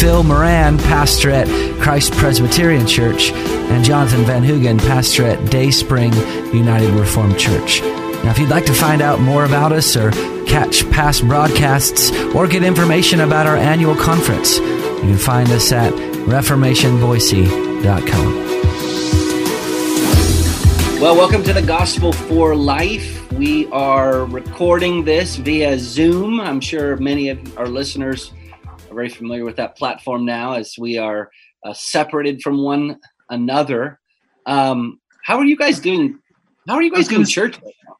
Phil Moran, pastor at Christ Presbyterian Church, and Jonathan Van Hoogen, pastor at Dayspring United Reformed Church. Now, if you'd like to find out more about us or catch past broadcasts or get information about our annual conference, you can find us at ReformationBoise.com. Well, welcome to the Gospel for Life. We are recording this via Zoom. I'm sure many of our listeners are very familiar with that platform now as we are separated from one another. How are you guys doing? How are you guys doing church right now?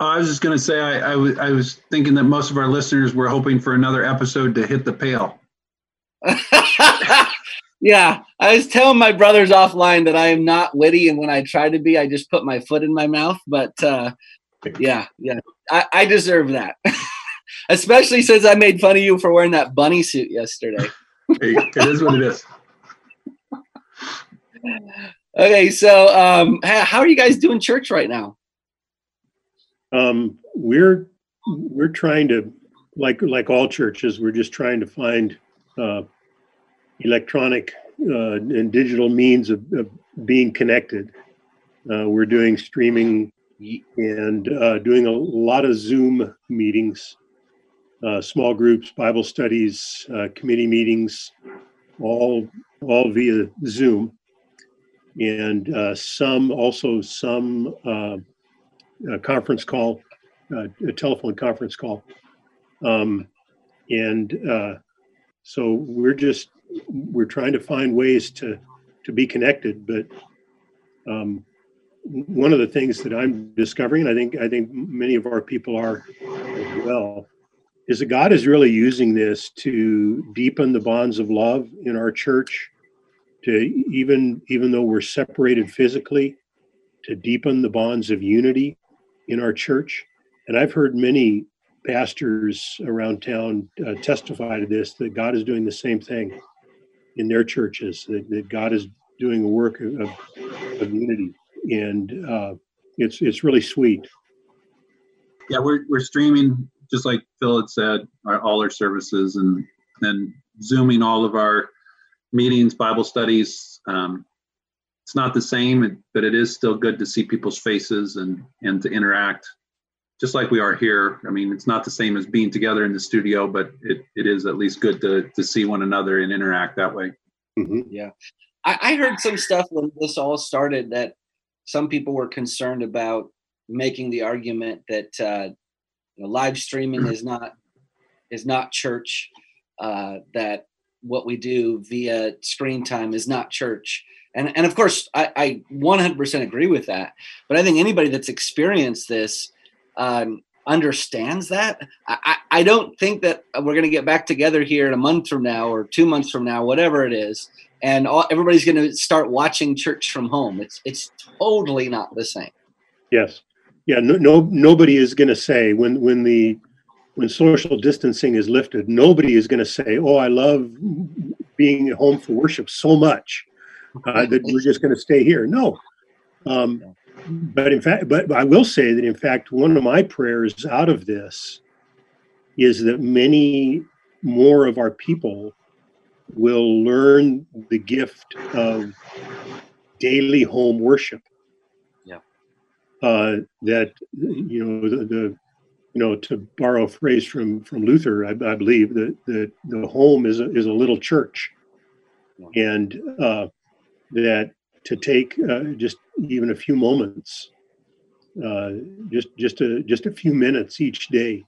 I was just going to say, I was thinking that most of our listeners were hoping for another episode to hit the pail. Yeah, I was telling my brothers offline that I am not witty, and when I try to be, I just put my foot in my mouth. But I deserve that, especially since I made fun of you for wearing that bunny suit yesterday. It is what it is. Okay, so how are you guys doing church right now? We're trying to, like all churches, we're just trying to find electronic and digital means of being connected. We're doing streaming and doing a lot of Zoom meetings, small groups, Bible studies, committee meetings, all via Zoom, and some conference call, a telephone conference call, so we're trying to find ways to be connected, but one of the things that I'm discovering, I think many of our people are as well, is that God is really using this to deepen the bonds of love in our church, to even though we're separated physically, to deepen the bonds of unity in our church. And I've heard many pastors around town testify to this, that God is doing the same thing in their churches, that God is doing a work of unity, and it's really sweet. Yeah, we're streaming, just like Phil had said, all our services, and Zooming all of our meetings, Bible studies. It's not the same, but it is still good to see people's faces and to interact, just like we are here. I mean, it's not the same as being together in the studio, but it is at least good to see one another and interact that way. Mm-hmm. Yeah. I heard some stuff when this all started that some people were concerned about, making the argument that live streaming is not church, that what we do via screen time is not church. And of course, I 100% agree with that. But I think anybody that's experienced this understands that. I don't think that we're going to get back together here in a month from now or 2 months from now, whatever it is, and everybody's going to start watching church from home. It's totally not the same. Yes. Yeah. No. Nobody is going to say when social distancing is lifted, nobody is going to say, "Oh, I love being at home for worship so much that we're just going to stay here." No. But I will say that, in fact, one of my prayers out of this is that many more of our people will learn the gift of daily home worship. Yeah. That, you know, to borrow a phrase from Luther, I believe that the home is a little church, and that to take just even a few moments, just a few minutes each day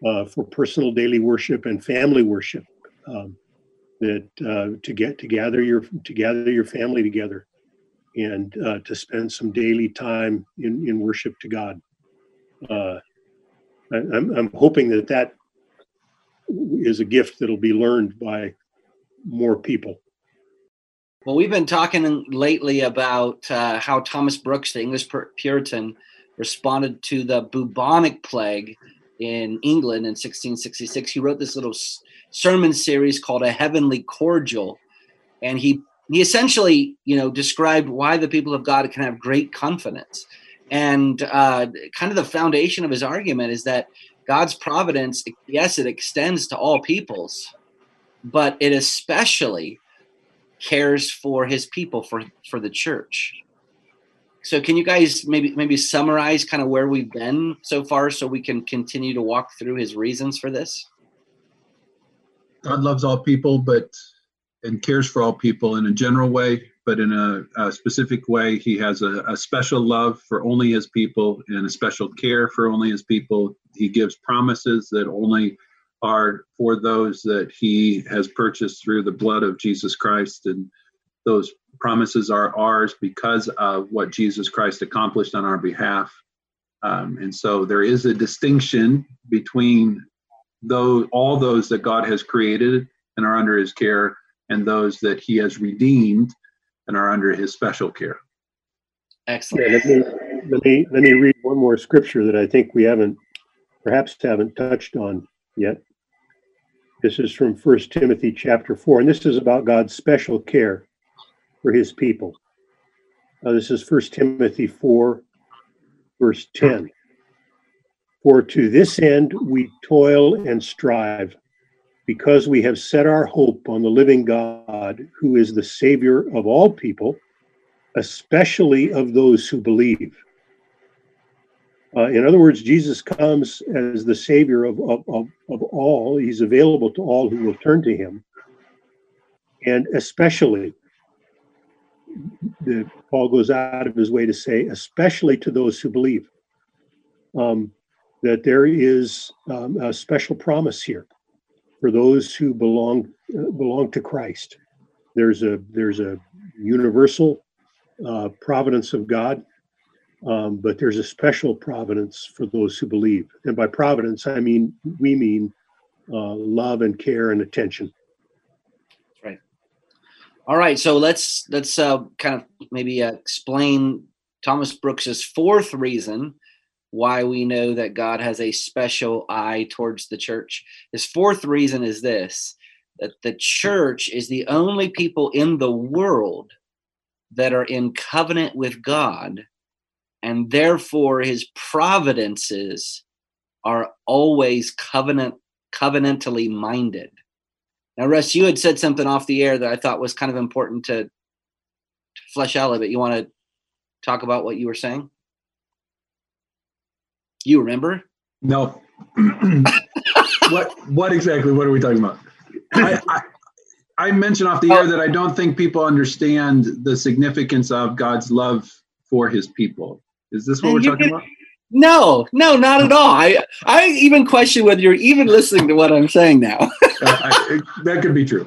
for personal daily worship and family worship, to gather your family together and to spend some daily time in worship to God. I'm hoping that is a gift that'll be learned by more people. Well, we've been talking lately about how Thomas Brooks, the English Puritan, responded to the bubonic plague in England in 1666. He wrote this little sermon series called A Heavenly Cordial, and he essentially, described why the people of God can have great confidence. And kind of the foundation of his argument is that God's providence, yes, it extends to all peoples, but it especially cares for his people, for the church. So can you guys maybe summarize kind of where we've been so far so we can continue to walk through his reasons for this? God loves all people, and cares for all people in a general way, but in a specific way, he has a special love for only his people and a special care for only his people. He gives promises that only are for those that he has purchased through the blood of Jesus Christ. And those promises are ours because of what Jesus Christ accomplished on our behalf. And so there is a distinction between all those that God has created and are under his care, and those that he has redeemed and are under his special care. Excellent. Yeah, let me read one more scripture that I think we perhaps haven't touched on yet. This is from 1 Timothy chapter 4, and this is about God's special care for his people. This is 1 Timothy 4, verse 10. For to this end we toil and strive, because we have set our hope on the living God, who is the Savior of all people, especially of those who believe. In other words, Jesus comes as the Savior of all. He's available to all who will turn to him. And especially, Paul goes out of his way to say, especially to those who believe, that there is a special promise here. For those who belong to Christ, there's a universal providence of God, but there's a special providence for those who believe. And by providence, we mean love and care and attention. Right. All right. So let's kind of maybe explain Thomas Brooks's fourth reason why we know that God has a special eye towards the church. His fourth reason is this, that the church is the only people in the world that are in covenant with God, and therefore his providences are always covenantally minded. Now, Russ, you had said something off the air that I thought was kind of important to flesh out a little bit. You want to talk about what you were saying? You remember? No. What exactly? What are we talking about? I mentioned off the air that I don't think people understand the significance of God's love for his people. Is this what we're talking about? No, not at all. I even question whether you're even listening to what I'm saying now. That could be true.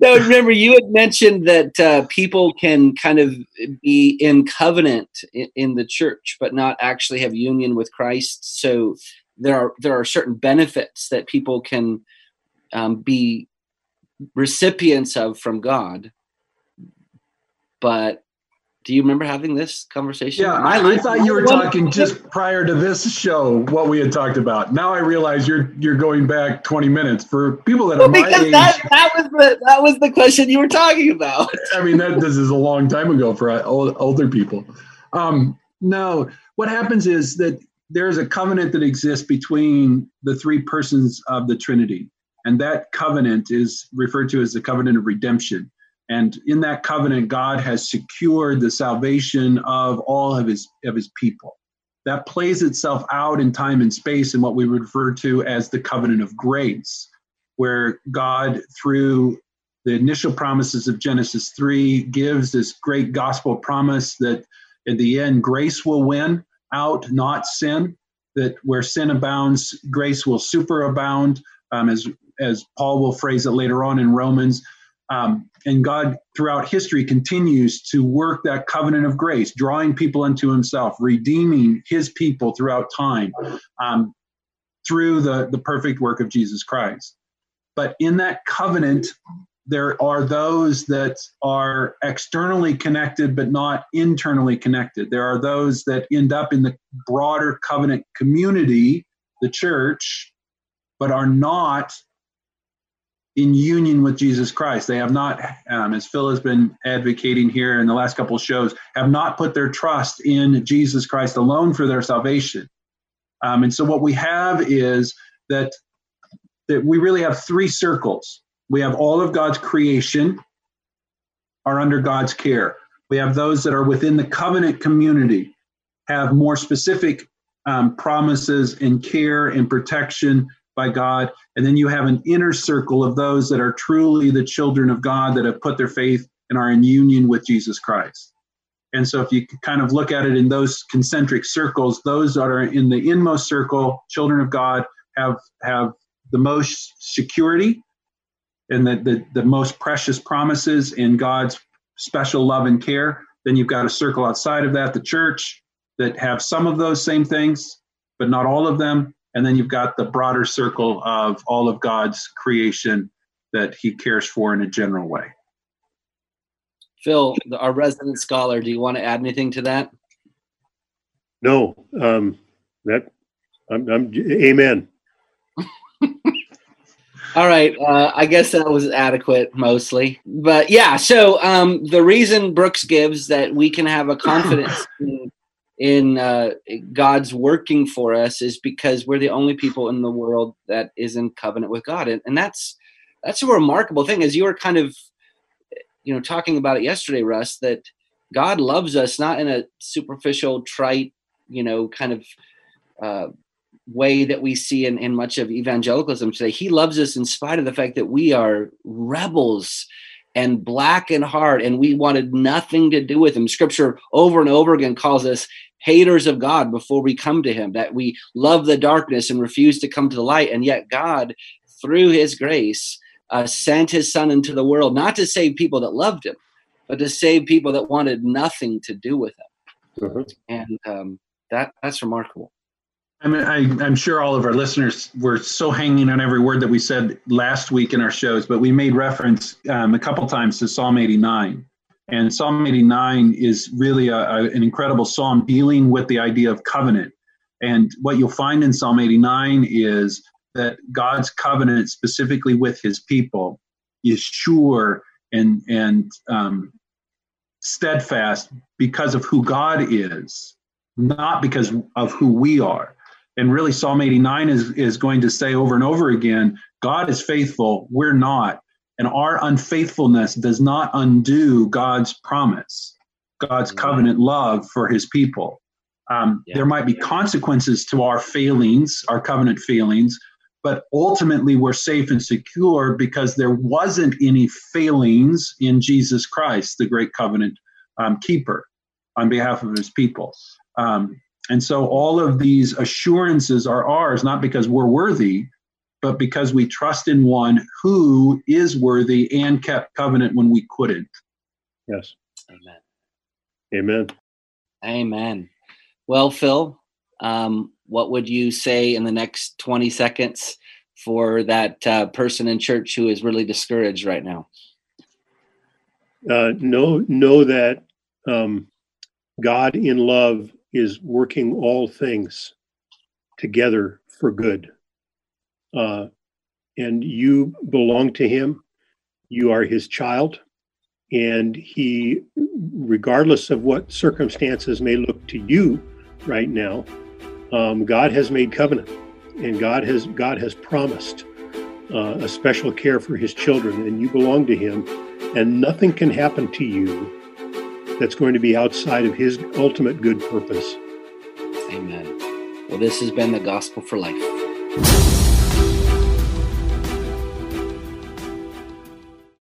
No, remember you had mentioned that people can kind of be in covenant in the church, but not actually have union with Christ. So there are certain benefits that people can be recipients of from God. But do you remember having this conversation? Yeah, I thought you were talking just prior to this show what we had talked about. Now I realize you're going back 20 minutes for people that are my age. That was the question you were talking about. I mean, this is a long time ago for older people. No, what happens is that there is a covenant that exists between the three persons of the Trinity, and that covenant is referred to as the covenant of redemption. And in that covenant, God has secured the salvation of all of his people. That plays itself out in time and space in what we refer to as the covenant of grace, where God, through the initial promises of Genesis 3, gives this great gospel promise that in the end, grace will win out, not sin, that where sin abounds, grace will superabound, as Paul will phrase it later on in Romans. And God, throughout history, continues to work that covenant of grace, drawing people unto himself, redeeming his people throughout time through the perfect work of Jesus Christ. But in that covenant, there are those that are externally connected but not internally connected. There are those that end up in the broader covenant community, the church, but are not in union with Jesus Christ. They have not, as Phil has been advocating here in the last couple of shows, have not put their trust in Jesus Christ alone for their salvation. And so what we have is that we really have three circles. We have all of God's creation are under God's care. We have those that are within the covenant community, have more specific promises and care and protection by God. And then you have an inner circle of those that are truly the children of God that have put their faith and are in union with Jesus Christ. And so if you kind of look at it in those concentric circles, those that are in the inmost circle, children of God, have the most security and the most precious promises in God's special love and care. Then you've got a circle outside of that, the church, that have some of those same things, but not all of them. And then you've got the broader circle of all of God's creation that he cares for in a general way. Phil, our resident scholar, do you want to add anything to that? No, amen. All right. I guess that was adequate mostly. But yeah, so the reason Brooks gives that we can have a confidence in God's working for us is because we're the only people in the world that is in covenant with God. And that's a remarkable thing. As you were kind of, talking about it yesterday, Russ, that God loves us not in a superficial, trite, kind of way that we see in much of evangelicalism today. He loves us in spite of the fact that we are rebels and black in heart, and we wanted nothing to do with him. Scripture over and over again calls us haters of God before we come to him, that we love the darkness and refuse to come to the light. And yet God, through his grace, sent his son into the world, not to save people that loved him, but to save people that wanted nothing to do with him. Mm-hmm. And that's remarkable. I mean, I'm sure all of our listeners were so hanging on every word that we said last week in our shows, but we made reference a couple times to Psalm 89. And Psalm 89 is really an incredible psalm dealing with the idea of covenant. And what you'll find in Psalm 89 is that God's covenant specifically with his people is sure and steadfast because of who God is, not because of who we are. And really, Psalm 89 is going to say over and over again, God is faithful, we're not. And our unfaithfulness does not undo God's promise, God's covenant love for his people. There might be consequences to our failings, our covenant failings, but ultimately we're safe and secure because there wasn't any failings in Jesus Christ, the great covenant keeper on behalf of his people. And so all of these assurances are ours, not because we're worthy, but because we trust in one who is worthy and kept covenant when we couldn't. Yes. Amen. Amen. Amen. Well, Phil, what would you say in the next 20 seconds for that person in church who is really discouraged right now? Know that God in love is working all things together for good. And you belong to him. You are his child. And he, regardless of what circumstances may look to you right now, God has made covenant, and God has promised a special care for his children, and you belong to him, and nothing can happen to you that's going to be outside of his ultimate good purpose. Amen. Well, this has been the Gospel for Life.